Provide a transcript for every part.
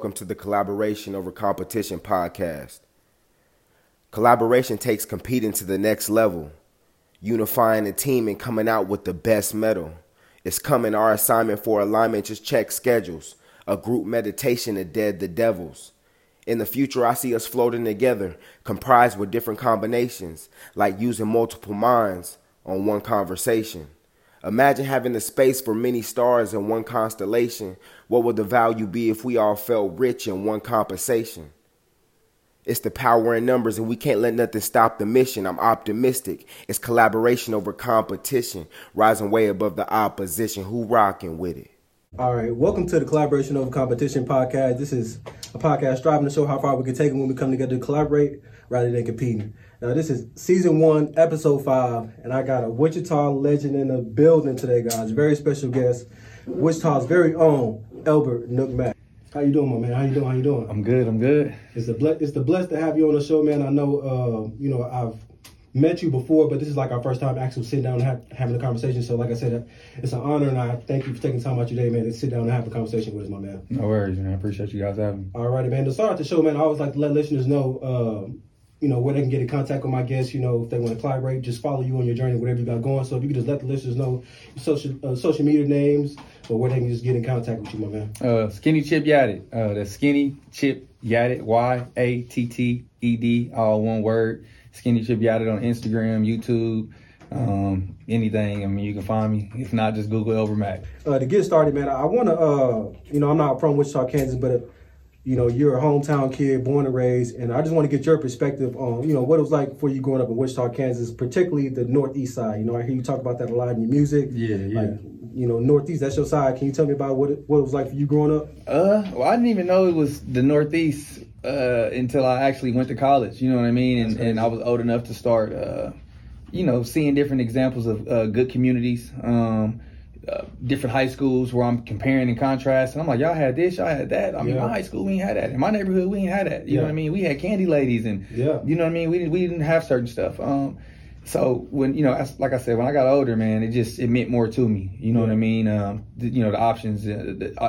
Welcome to the Collaboration Over Competition podcast. Collaboration takes competing to the next level, unifying a team and coming out with the best metal. It's coming. Our assignment for alignment, just check schedules. A group meditation to dead the devils. In the future, I see us floating together, comprised with different combinations, like using multiple minds on one conversation. Imagine having the space for many stars in one constellation. What would the value be if we all felt rich in one compensation? It's the power in numbers, and we can't let nothing stop the mission. I'm optimistic. It's collaboration over competition, rising way above the opposition. Who rocking with it? All right, welcome to the Collaboration Over Competition podcast. This is a podcast striving to show how far we can take it when we come together to collaborate rather than competing. Now, this is season 1, episode 5, and I got a Wichita legend in the building today, guys. Very special guest, Wichita's very own Elbert Nook Mack. How you doing, my man? How you doing? I'm good. It's the blessed to have you on the show, man. I know, I've met you before, but this is like our first time actually sitting down and having a conversation. So like I said, it's an honor, and I thank you for taking time out your day, man, to sit down and have a conversation with us, my man. No worries, man. I appreciate you guys having me. All righty, man. To start the show, man, I always like to let listeners know, where they can get in contact with my guests. If they want to collaborate, just follow you on your journey, whatever you got going. So if you could just let the listeners know your social media names or where they can just get in contact with you, my man. Skinny Chip Yatted. That's Skinny Chip Yatted, Yatted, all one word. Skinny Chip Yatted on Instagram, YouTube, anything. I mean, you can find me. If not, just Google Elbert Mack. To get started, man, I want to, I'm not from Wichita, Kansas, but you're a hometown kid, born and raised, and I just want to get your perspective on, what it was like for you growing up in Wichita, Kansas, particularly the Northeast side. I hear you talk about that a lot in your music. Yeah. Like, Northeast, that's your side. Can you tell me about what it was like for you growing up? Well, I didn't even know it was the Northeast until I actually went to college. You know what I mean? And I was old enough to start, seeing different examples of good communities. Different high schools where I'm comparing and contrasting. I'm like, y'all had this, y'all had that. I mean, my high school, we ain't had that. In my neighborhood, we ain't had that. You know what I mean? We had candy ladies and, you know what I mean? We didn't have certain stuff. So when, like I said, when I got older, man, it meant more to me. You know what I mean? The options,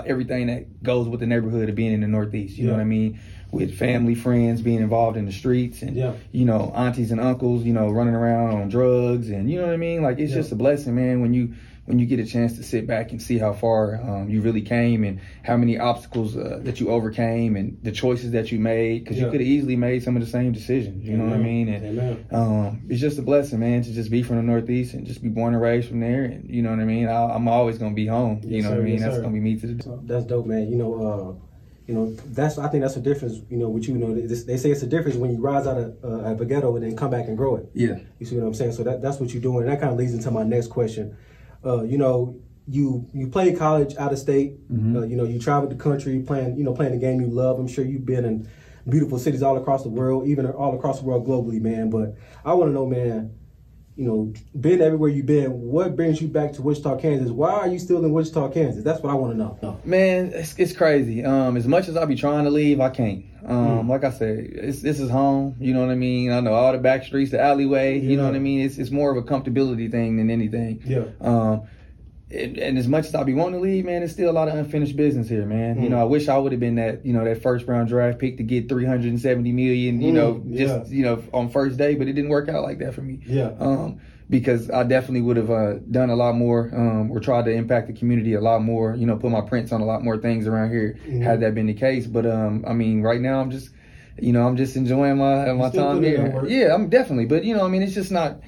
everything that goes with the neighborhood of being in the Northeast. You know what I mean? With family, friends, being involved in the streets and, aunties and uncles, running around on drugs and, you know what I mean? Like, it's just a blessing, man, when you get a chance to sit back and see how far you really came and how many obstacles that you overcame and the choices that you made, because you could have easily made some of the same decisions, you know what I mean? And it's just a blessing, man, to just be from the Northeast and just be born and raised from there. And you know what I mean? I'm always going to be home, what I mean? Yes, that's going to be me to the day. That's dope, man. I think that's the difference, with they say it's a difference when you rise out of a ghetto and then come back and grow it. Yeah. You see what I'm saying? So that's what you're doing. And that kind of leads into my next question. You played college out of state. Mm-hmm. You traveled the country playing the game you love. I'm sure you've been in beautiful cities all across the world, even all across the world globally, man. But I want to know, man, been everywhere you've been, what brings you back to Wichita, Kansas? Why are you still in Wichita, Kansas? That's what I want to know. Man, it's crazy. As much as I be trying to leave, I can't. Like I said, this is home. You know what I mean? I know all the back streets, the alleyway. You know what I mean? It's more of a comfortability thing than anything. Yeah. And as much as I be wanting to leave, man, there's still a lot of unfinished business here, man. I wish I would have been that, that first round draft pick to get $370 million, on first day, but it didn't work out like that for me. Yeah. Because I definitely would have done a lot more, or tried to impact the community a lot more, put my prints on a lot more things around here, had that been the case. But right now I'm just, I'm just enjoying my time here. Yeah, I'm definitely, but it's just not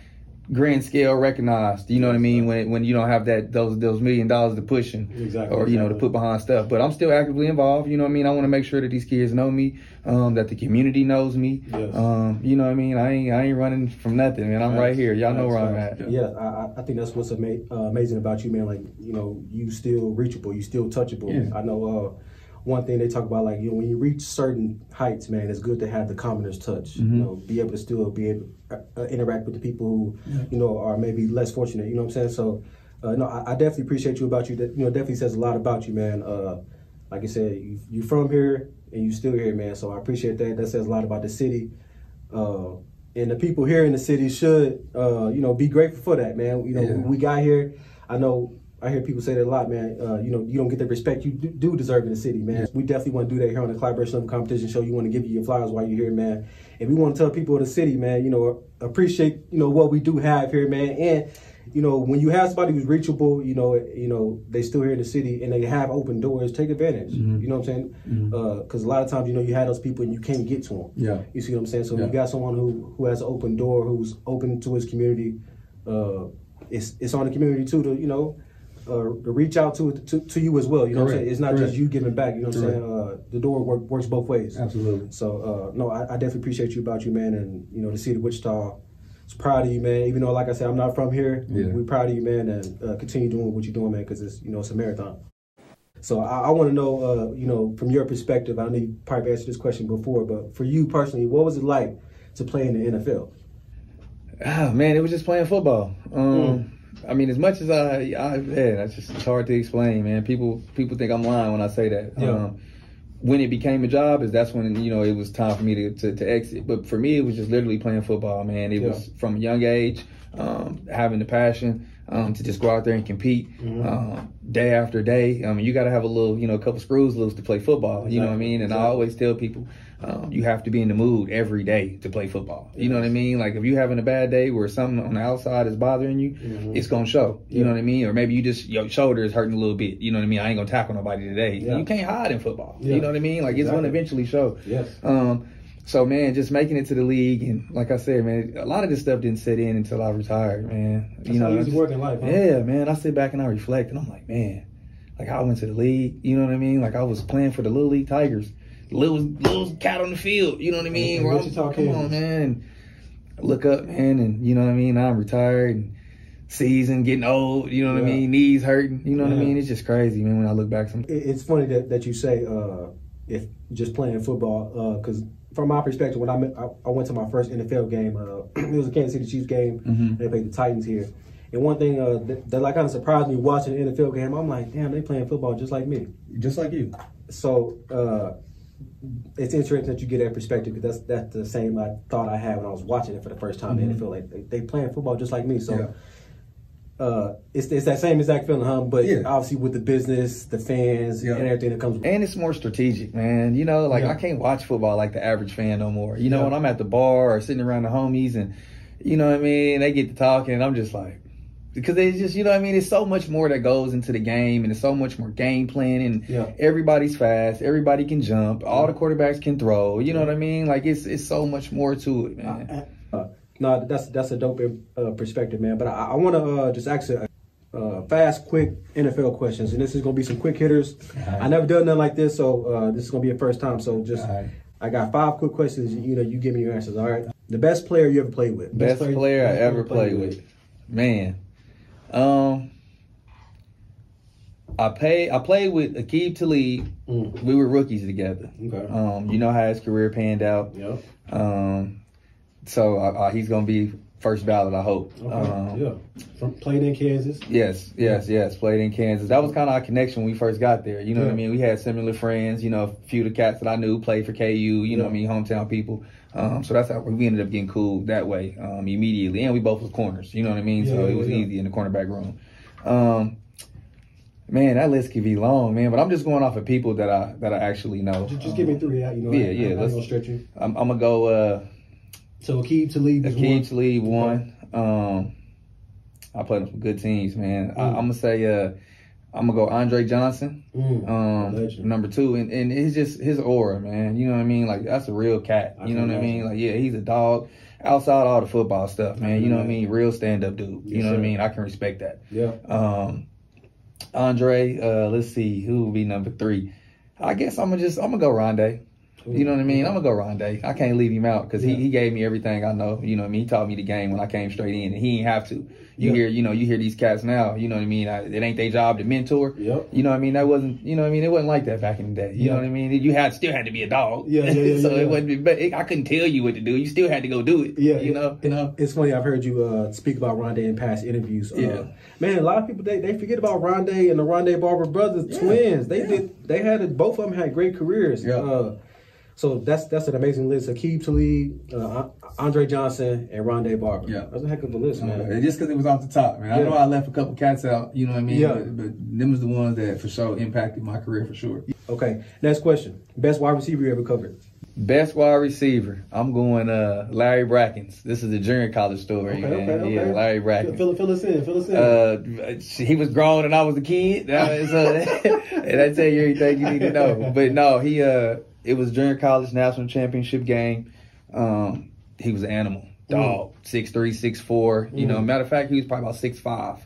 grand scale recognized, what I mean, when you don't have that those $1 million to push and to put behind stuff. But I'm still actively involved, what I mean? I want to make sure that these kids know me, that the community knows me. Yes. What I mean? I ain't running from nothing, man. I'm right here. Y'all know where I'm at. Yeah, I think that's what's amazing about you, man. Like, you still reachable, you still touchable. Yeah. I know one thing they talk about, like, when you reach certain heights, man, it's good to have the commoner's touch, be able to still interact with the people who, are maybe less fortunate, you know what I'm saying? So, I definitely appreciate you about you. That, definitely says a lot about you, man. Like I said, you're from here and you still here, man. So I appreciate that. That says a lot about the city. And the people here in the city should, be grateful for that, man. We got here. I know I hear people say that a lot, man. You know, you don't get the respect you do deserve in the city, man. Yeah. We definitely want to do that here on the Collaboration Over Competition show. You want to give you your flowers while you're here, man. And we want to tell people of the city, man, you know, appreciate, you know, what we do have here, man. And, you know, when you have somebody who's reachable, you know, they still here in the city and they have open doors, take advantage. Mm-hmm. You know what I'm saying? Because a lot of times, you know, you have those people and you can't get to them. Yeah. You see what I'm saying? So yeah. You got someone who has an open door, who's open to his community. It's on the community too to, you know, to reach out to you as well. You know what I'm saying? It's not just you giving back. You know what I'm saying? The door works both ways. Absolutely. So no, I definitely appreciate you, man, and you know the city of Wichita. It's proud of you, man. Even though, like I said, I'm not from here. Yeah. We're proud of you, man, and continue doing what you're doing, man, because it's, you know, it's a marathon. So I want to know, you know, from your perspective. I know you probably answered this question before, but for you personally, what was it like to play in the NFL? Ah, man, it was just playing football. I mean, as much as it's hard to explain, man. People think I'm lying when I say that. Yeah. When it became a job, that's when, you know, it was time for me to exit. But for me, it was just literally playing football, man. It was from a young age, having the passion to just go out there and compete day after day. I mean, you got to have a little, you know, a couple screws loose to play football. You know what I mean? And I always tell people, you have to be in the mood every day to play football. You know what I mean? Like, if you're having a bad day where something on the outside is bothering you, it's going to show. You know what I mean? Or maybe you just, your shoulder is hurting a little bit. You know what I mean? I ain't going to tackle nobody today. Yeah. You can't hide in football. Yeah. You know what I mean? Like, it's going to eventually show. Yes. So, man, just making it to the league. And like I said, man, a lot of this stuff didn't set in until I retired, man. That's, you know, easy working life, huh? Yeah, man. I sit back and I reflect and I'm like, man, like, I went to the league. You know what I mean? Like, I was playing for the Little League Tigers. Little cat on the field, you know what I mean? Where come on, man. I look up, man, and you know what I mean? I'm retired, and season, getting old, you know what I mean? Knees hurting, you know what I mean? It's just crazy, man, when I look back. It's funny that you say if just playing football, because from my perspective, when I went to my first NFL game, it was a Kansas City Chiefs game, and they played the Titans here. And one thing that like kind of surprised me watching an NFL game, I'm like, damn, they playing football just like me. Just like you. So, it's interesting that you get that perspective, because that's the same thought I had when I was watching it for the first time in the NFL. Like, they playing football just like me. So it's that same exact feeling, huh? But obviously with the business, the fans, and everything that comes with it. And it's more strategic, man. You know, like I can't watch football like the average fan no more. You know, when I'm at the bar or sitting around the homies and, you know what I mean, they get to talking and I'm just like, because it's just, you know what I mean, it's so much more that goes into the game, and it's so much more game planning. Everybody's fast. Everybody can jump. All the quarterbacks can throw. You know what I mean? Like, it's so much more to it, man. No, that's a dope perspective, man. But I want to just ask you fast, quick NFL questions. And this is going to be some quick hitters. Right. I never done nothing like this, so this is going to be a first time. So just, I got 5 quick questions. You know, you give me your answers, all right? The best player you ever played with. Best player I ever played with. Man. I played with Aqib Talib. We were rookies together. Okay. You know how his career panned out. Yep. So he's gonna be first ballot, I hope. Okay. Played in Kansas. Yes. Played in Kansas. That was kind of our connection when we first got there. You know what I mean? We had similar friends. You know, a few of the cats that I knew played for KU. You know what I mean? Hometown people. So that's how we ended up getting cool that way immediately. And we both was corners, you know what I mean? So it was easy in the cornerback room. Man, that list could be long, man. But I'm just going off of people that I actually know. Just give me 3 out, you know. Yeah. I'm gonna stretch you. I'm gonna go. So Aqib Talib one. I played on some good teams, man. I'm gonna say. I'm gonna go Andre Johnson, #2, and it's just his aura, man. You know what I mean? Like, that's a real cat. You know what I mean? Like, yeah, he's a dog. Outside all the football stuff, man. You know what I mean? Real stand-up dude. You know what I mean? I can respect that. Yeah. Andre, let's see who would be #3. I guess I'm gonna go Rondé. You know what I mean? I'm gonna go Rondé. I can't leave him out, because he gave me everything I know. You know what I mean? He taught me the game when I came straight in, and he ain't have to. You hear these cats now. You know what I mean? It ain't their job to mentor. Yep. You know what I mean? That wasn't. You know what I mean? It wasn't like that back in the day. You know what I mean? You still had to be a dog. So it wasn't. But I couldn't tell you what to do. You still had to go do it. Yeah. You know. It's funny. I've heard you speak about Rondé in past interviews. Man, a lot of people they forget about Rondé and the Rondé Barber brothers, twins. They had both of them had great careers. So that's an amazing list. Aqib Talib, Andre Johnson, and Rondé Barber. Yeah. That's a heck of a list, man. And just because it was off the top, man. I know I left a couple cats out, you know what I mean? Yeah. But them was the ones that for sure impacted my career for sure. Okay, next question. Best wide receiver you ever covered? Best wide receiver. I'm going Larry Brackens. This is a junior college story. Okay, man. Yeah, Larry Brackens. Fill us in. He was grown and I was a kid. And I tell you everything you need to know. But no, it was junior college national championship game. He was an animal. Dog. 6'3", 6'4". You know, matter of fact, he was probably about 6'5".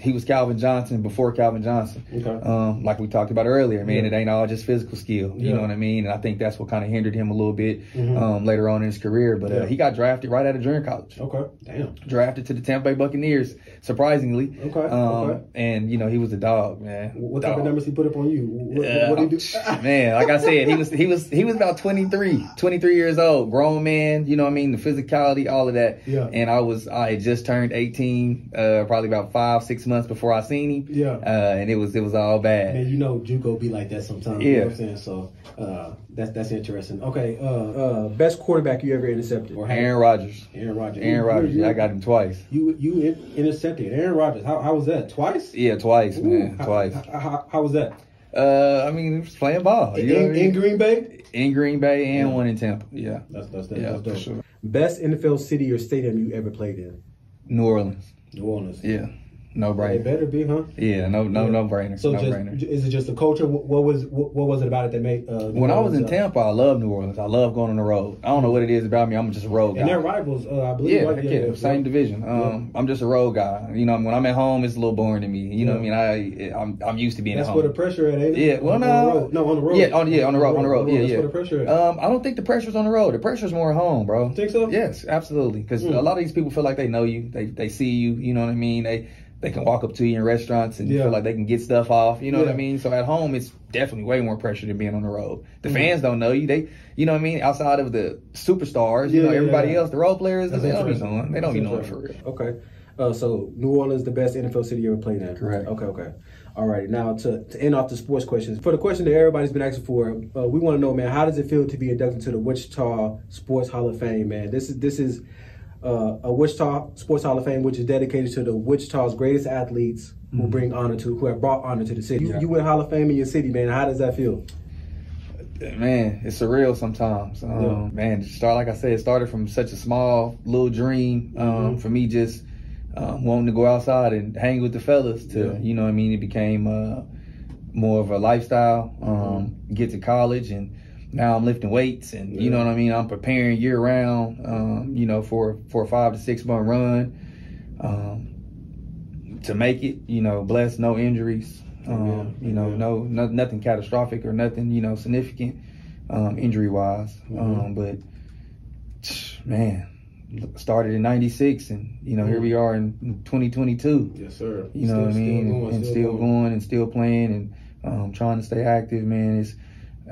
He was Calvin Johnson before Calvin Johnson. Okay. Like we talked about earlier, man, it ain't all just physical skill. You know what I mean? And I think that's what kind of hindered him a little bit later on in his career. But he got drafted right out of junior college. Okay, damn. Drafted to the Tampa Bay Buccaneers, surprisingly. Okay. And you know he was a dog, man. What type of numbers he put up on you? What did he do? Man, like I said, he was about 23 years old, grown man. You know what I mean? The physicality, all of that. Yeah. And I had just turned 18, probably about 5-6 months before I seen him. Yeah. And it was all bad. Man, you know JUCO be like that sometimes. Yeah. You know what I'm saying? So that's interesting. Okay, best quarterback you ever intercepted? Aaron Rodgers. I got him twice. You intercepted Aaron Rodgers. How was that? Twice? Yeah, twice. Ooh, man. Twice. How was that? I mean, he was playing ball. In Green Bay? In Green Bay and one in Tampa. Yeah. That's dope. For sure. Best NFL city or stadium you ever played in? New Orleans. Yeah. No brainer. It better be, huh? Yeah, no brainer. So is it just the culture? What was it about it that made When I was in Tampa, I loved New Orleans. I love going on the road. I don't know what it is about me. I'm just a road guy. And they're rivals, I believe. Yeah, same division. I'm just a road guy. You know, when I'm at home, it's a little boring to me. You know what I mean? I'm used to being at home. That's where the pressure at, ain't it? Yeah, well, on the road. Yeah, on the road. That's where the pressure at. I don't think the pressure's on the road. The pressure's more at home, bro. You think so? Yes, absolutely. Because a lot of these people feel like they know you. They see you. You know what I mean? They can walk up to you in restaurants and feel like they can get stuff off. You know what I mean? So at home, it's definitely way more pressure than being on the road. The fans don't know you. You know what I mean? Outside of the superstars, you know, everybody else, the role players, they don't be knowing. They don't be knowing for real. Okay. So New Orleans, the best NFL city you ever played in. Correct. Okay. All right. Now to end off the sports questions. For the question that everybody's been asking for, we want to know, man, how does it feel to be inducted to the Wichita Sports Hall of Fame, man? This is a Wichita Sports Hall of Fame, which is dedicated to the Wichita's greatest athletes who have brought honor to the city. You win Hall of Fame in your city, man. How does that feel? Man, it's surreal sometimes. Man, like I said, it started from such a small little dream for me, just wanting to go outside and hang with the fellas. You know what I mean? It became more of a lifestyle. Get to college and now I'm lifting weights and you know what I mean? I'm preparing year round, you know, for a 5- to 6-month run to make it, you know, blessed, no injuries, you know, no nothing catastrophic or nothing, you know, significant injury wise. But man, started in '96 and, you know, here we are in 2022. Yes, sir. You know what I mean? Still going and still playing and trying to stay active, man.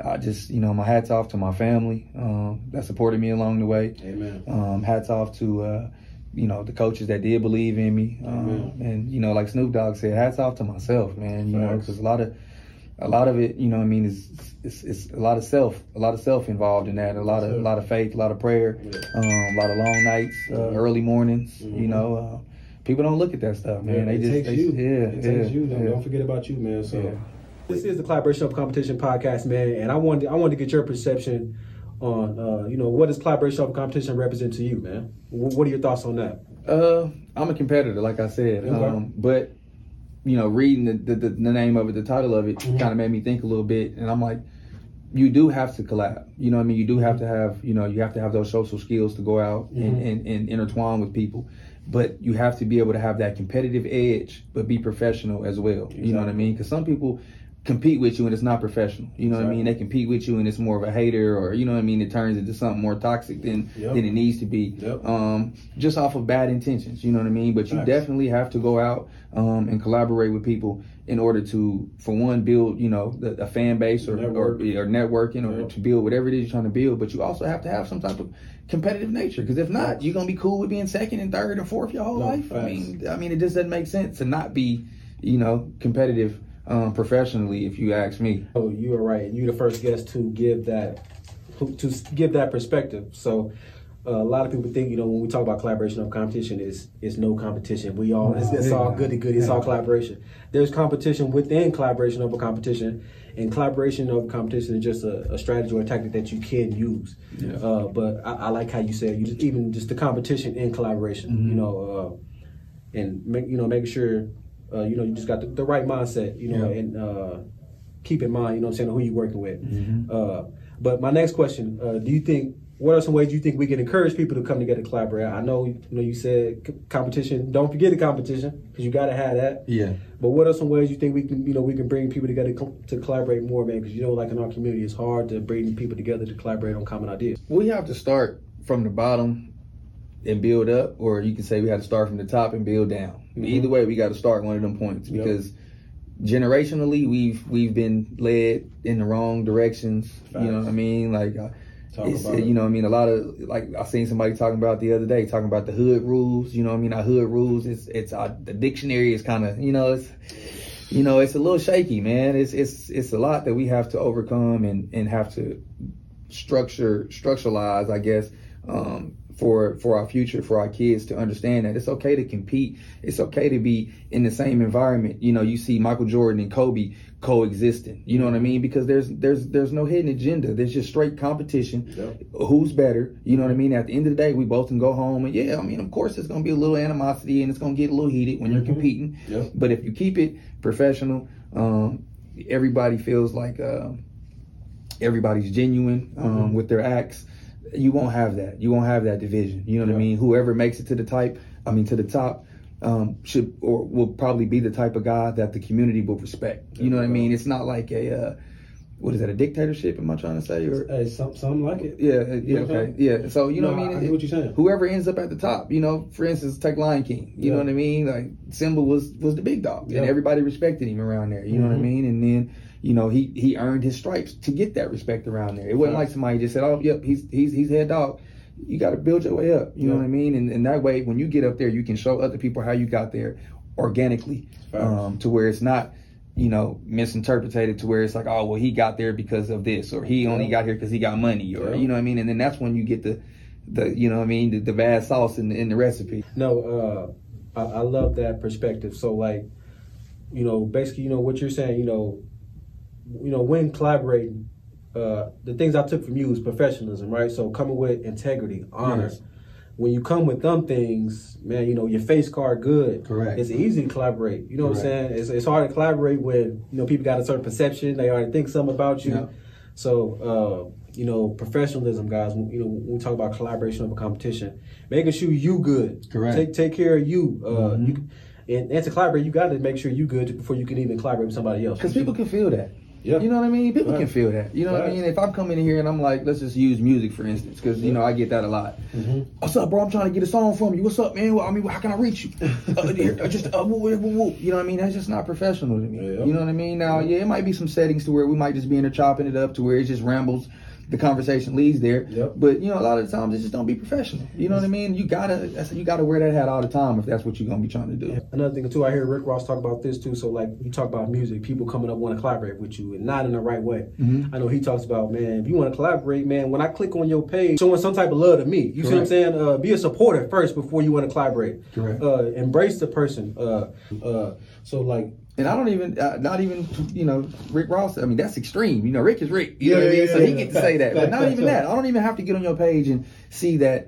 I just, you know, my hat's off to my family that supported me along the way. Amen. Hats off to, you know, the coaches that did believe in me. And, you know, like Snoop Dogg said, hats off to myself, man. You know, because a lot of it, you know what I mean, it's a lot of self involved in that. A lot of faith, a lot of prayer, a lot of long nights, early mornings, you know. People don't look at that stuff, man. It takes you. Don't forget about you, man. So. Yeah. This is the Collaboration Over Competition podcast, man, and I wanted to get your perception on, you know, what does Collaboration Over Competition represent to you, man? What are your thoughts on that? I'm a competitor, like I said, but, you know, reading the name of it, the title of it, kind of made me think a little bit, and I'm like, you do have to collab, you know what I mean? You do have to have, you know, you have to have those social skills to go out and intertwine with people. But you have to be able to have that competitive edge, but be professional as well. Exactly. You know what I mean? Because some people compete with you and it's not professional. You know what I mean? They compete with you and it's more of a hater, or you know what I mean? It turns into something more toxic than it needs to be. Just off of bad intentions. You know what I mean? But you definitely have to go out and collaborate with people in order to, for one, build, you know, a fan base or networking or to build whatever it is you're trying to build. But you also have to have some type of competitive nature, because if not, you're gonna be cool with being second and third and fourth your whole life. Facts. I mean, it just doesn't make sense to not be, you know, competitive professionally, if you ask me. Oh, you are right. You're the first guest to give that to give that perspective. So a lot of people think, you know, when we talk about collaboration over competition, it's no competition. We all, it's all goody-goody. It's all collaboration. There's competition within collaboration over competition, and collaboration over competition is just a strategy or a tactic that you can use. Yeah. But I like how you said, even just the competition in collaboration, you know, and making sure, you know, you just got the right mindset, you know, and keep in mind, you know what I'm saying, who you're working with. But my next question, do you think, what are some ways you think we can encourage people to come together to collaborate? I know, you said competition. Don't forget the competition, because you got to have that. Yeah. But what are some ways you think we can, we can bring people together to collaborate more, man? Because, like in our community, it's hard to bring people together to collaborate on common ideas. We have to start from the bottom and build up, or you can say we have to start from the top and build down. Either way, we got to start one of them points, because generationally, we've been led in the wrong directions. Facts. You know what I mean? Like, you know what I mean, a lot of, like, I seen somebody talking about the other day, talking about the hood rules, you know what I mean, our hood rules, the dictionary is kind of, it's a little shaky, man. It's a lot that we have to overcome and have to structuralize, I guess, for our future, for our kids to understand that it's okay to compete. It's okay to be in the same environment. You know, you see Michael Jordan and Kobe coexisting, you know what I mean? Because there's no hidden agenda. There's just straight competition. Who's better? You know what I mean? At the end of the day, we both can go home and of course it's going to be a little animosity and it's going to get a little heated when you're competing. But if you keep it professional, everybody feels like everybody's genuine with their acts. You won't have that. You won't have that division. You know what I mean? Whoever makes it to the top, should or will probably be the type of guy that the community will respect. You know what I mean? It's not like a dictatorship? Am I trying to say? Or something like it? Yeah. Okay. Yeah. So what I mean? I hear what you're saying. Whoever ends up at the top, for instance, take Lion King. You know what I mean? Like Simba was the big dog, and everybody respected him around there. You know what I mean? And then, he earned his stripes to get that respect around there. It wasn't like somebody just said, oh, yep, he's head dog. You got to build your way up. You know what I mean? And that way, when you get up there, you can show other people how you got there organically, to where it's not, misinterpreted to where it's like, oh, well, he got there because of this, or he only got here because he got money, or, you know what I mean? And then that's when you get the you know what I mean, the bad sauce in the recipe. No, I love that perspective. So, like, basically, what you're saying, when collaborating, the things I took from you is professionalism, right? So coming with integrity, honor. Yes. When you come with them things, man, your face card good. Correct. It's easy to collaborate. You know what I'm saying? It's hard to collaborate when, people got a certain perception. They already think something about you. Yeah. So, professionalism, guys, when we talk about collaboration over competition, making sure you good. Correct. Take care of you. And to collaborate, you got to make sure you good before you can even collaborate with somebody else. Because people can feel that. Yeah. You know what I mean? People can feel that. You know what I mean? If I'm coming in here and I'm like, let's just use music, for instance, because, I get that a lot. What's up, bro? I'm trying to get a song from you. What's up, man? How can I reach you? You know what I mean? That's just not professional to me. Yeah. You know what I mean? Now, it might be some settings to where we might just be in there chopping it up to where it just rambles. The conversation leads there, but a lot of the times it just don't be professional. You know what I mean? You gotta wear that hat all the time if that's what you're gonna be trying to do. Another thing too, I hear Rick Ross talk about this too. So like you talk about music, people coming up want to collaborate with you and not in the right way. I know he talks about, man, if you want to collaborate, man, when I click on your page, showing some type of love to me. You see what I'm saying? Be a supporter first before you want to collaborate. Correct. Embrace the person. So like. And I don't even, not even, Rick Ross, I mean, that's extreme. Rick is Rick. You know what I mean? So he gets to say that. But not even that. I don't even have to get on your page and see that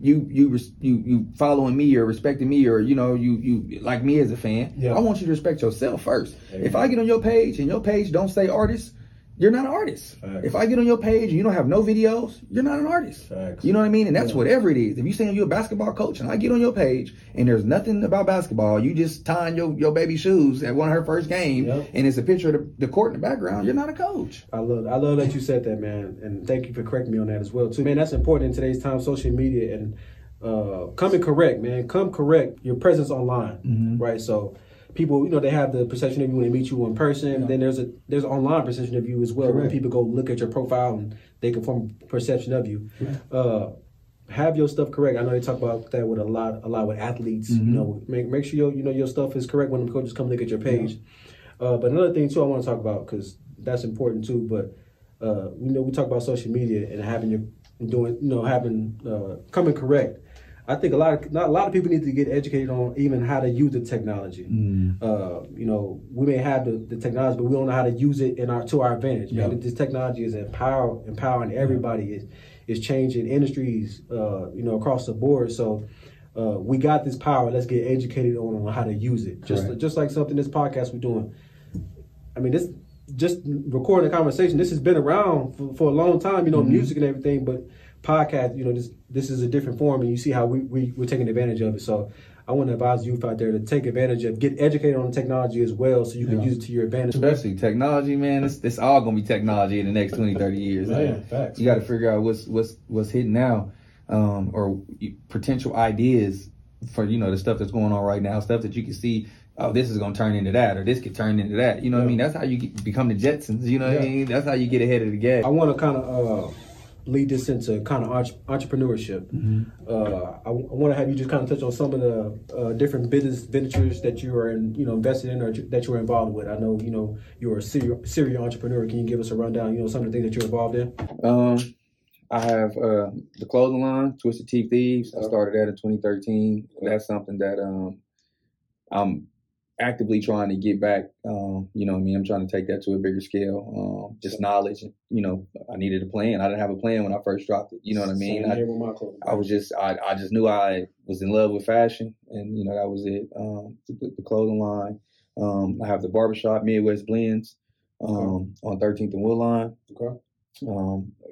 you following me or respecting me or, you like me as a fan. Yeah. I want you to respect yourself first. If I get on your page and your page don't say artist, you're not an artist. Facts. If I get on your page and you don't have no videos, you're not an artist. Facts. You know what I mean? And that's whatever it is. If you saying you're a basketball coach and I get on your page and there's nothing about basketball, you just tying your baby shoes at one of her first game and it's a picture of the court in the background, you're not a coach. I love that you said that, man. And thank you for correcting me on that as well, too. Man, that's important in today's time, social media. And coming correct, man. Come correct your presence online, right? So people, they have the perception of you when they meet you in person. Then there's an online perception of you as well. When people go look at your profile and they can form a perception of you. Have your stuff correct. I know they talk about that with a lot with athletes. Make sure your stuff is correct when the coaches come look at your page. But another thing too, I want to talk about because that's important too. But you know, we talk about social media and having your doing, you know, having coming correct. I think a lot of people need to get educated on even how to use the technology. Mm. You know, we may have the technology, but we don't know how to use it to our advantage. Yep. Man, this technology is empowering everybody. Yep. It's changing industries, you know, across the board. So we got this power. Let's get educated on how to use it. Just like something this podcast we're doing. I mean, this just recording a conversation. This has been around for a long time. You know, mm-hmm. music and everything, but podcast, you know, this is a different form, and you see how we're taking advantage of it. So I want to advise youth out there to take advantage of, get educated on the technology as well, so you can use it to your advantage. Especially technology, man. It's all gonna be technology in the next 20, 30 years. Man, facts. You got to figure out what's hidden now, or potential ideas for, you know, the stuff that's going on right now, stuff that you can see. Oh, this is gonna turn into that, or this could turn into that. You know what I mean? That's how you become the Jetsons. You know what I mean? That's how you get ahead of the game. I want to kind of lead this into kind of entrepreneurship. Mm-hmm. I want to have you just kind of touch on some of the different business ventures that you are invested in or that you're involved with. I know, you know, you're a serial entrepreneur. Can you give us a rundown, you know, some of the things that you're involved in? I have the clothing line, Twisted Teeth Thieves. I started that in 2013. That's something that I'm actively trying to get back. You know what I mean? I'm trying to take that to a bigger scale. Just knowledge, you know, I needed a plan. I didn't have a plan when I first dropped it. You know what I mean? I just knew I was in love with fashion, and, you know, that was it. The clothing line. I have the barbershop, Midwest Blends, on 13th and Woodline. Okay.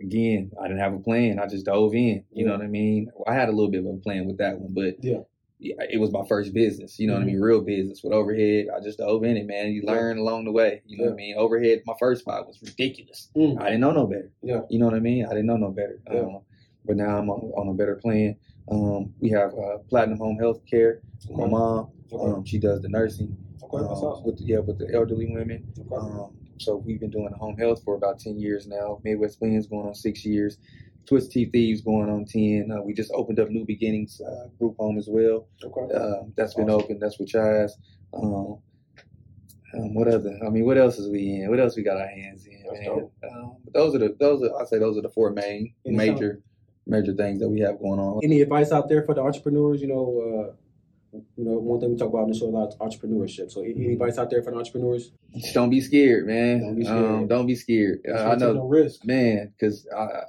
Again, I didn't have a plan. I just dove in. You know what I mean? I had a little bit of a plan with that one, but it was my first business, you know what I mean? Real business with overhead. I just dove in it, man. You learn along the way, you know what I mean? Overhead, my first spot was ridiculous. Mm. I didn't know no better. Yeah. You know what I mean? I didn't know no better. Yeah. But now I'm on a better plan. We have Platinum Home Health Care. Okay. My mom, she does the nursing. Okay. Awesome. With the elderly women. Okay. So we've been doing the home health for about 10 years now. Midwest Williams going on 6 years. Twisted Teeth Thieves going on 10. We just opened up New Beginnings group home as well. Okay. That's been open. That's with Chaz. What else is we in? What else we got our hands in? Man? Those are the four main major things that we have going on. Any advice out there for the entrepreneurs? You know, one thing we talk about on the show a lot is entrepreneurship. So any advice out there for the entrepreneurs? Just don't be scared, man. Don't be scared. I know, no risk, man, because I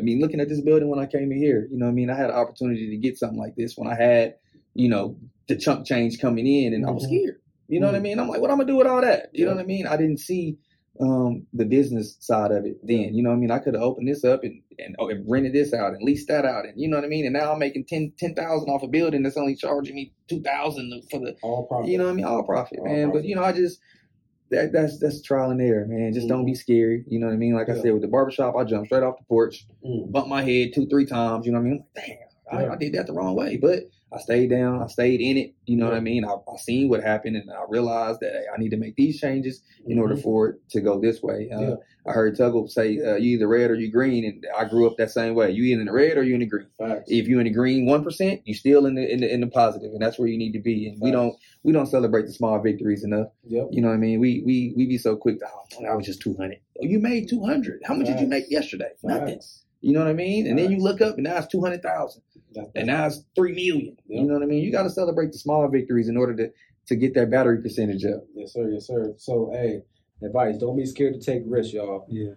mean, looking at this building when I came in here, you know what I mean? I had an opportunity to get something like this when I had, you know, the chunk change coming in, and I was scared. You know what I mean? I'm like, what am I going to do with all that? You know what I mean? I didn't see the business side of it then. You know what I mean? I could have opened this up and rented this out and leased that out, and you know what I mean? And now I'm making $10,000 off a building that's only charging me $2,000 for the all profit. You know what I mean? All profit, all man. Profit. But you know, I just that's trial and error, man. Just don't be scared. You know what I mean? Like I said, with the barbershop, I jumped straight off the porch, bumped my head 2-3 times, you know what I mean? I'm like, damn, I did that the wrong way. But I stayed down. I stayed in it. You know what I mean? I seen what happened, and I realized that I need to make these changes in order for it to go this way. I heard Tuggle say, you either red or you green. And I grew up that same way. You either in the red or you in the green. Facts. If you in the green 1%, you still in the positive, and that's where you need to be. And we don't celebrate the small victories enough. Yep. You know what I mean? We be so quick to, I was just 200. Oh, you made 200. How much did you make yesterday? Facts. Nothing. You know what I mean? And then you look up, and now it's 200,000. And now it's 3 million. Yep. You know what I mean? You got to celebrate the small victories in order to get that battery percentage up. Yes, sir. Yes, sir. So, hey, advice: don't be scared to take risks, y'all. Yeah.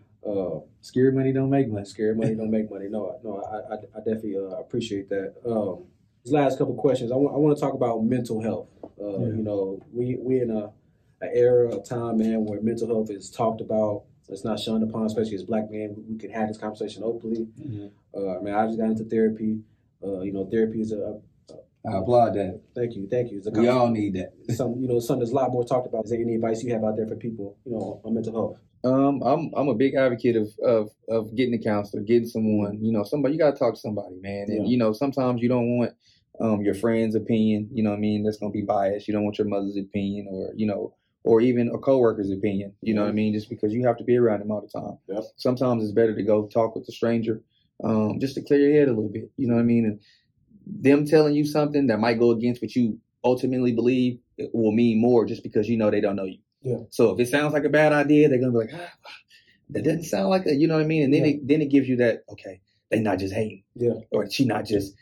Scared money don't make money. Scared money don't make money. No, I definitely appreciate that. These last couple questions, I want to talk about mental health. You know, we in an era of time, man, where mental health is talked about. It's not shunned upon, especially as black men. We can have this conversation openly. Mm-hmm. I mean, I just got into therapy. You know, therapy is I applaud that. Thank you. We all need that. Something that's a lot more talked about. Is there any advice you have out there for people, you know, on mental health? I'm a big advocate of getting a counselor, getting someone. You know, somebody, you got to talk to somebody, man. And you know, sometimes you don't want your friend's opinion. You know what I mean? That's gonna be biased. You don't want your mother's opinion, or you know, or even a coworker's opinion. You know what I mean? Just because you have to be around them all the time. Yep. Sometimes it's better to go talk with a stranger, just to clear your head a little bit. You know what I mean? And them telling you something that might go against what you ultimately believe, it will mean more just because you know they don't know you. Yeah. So if it sounds like a bad idea, they're gonna be like, that doesn't sound like that. You know what I mean? And then it gives you that, okay, they not just hating. Yeah. Or she not just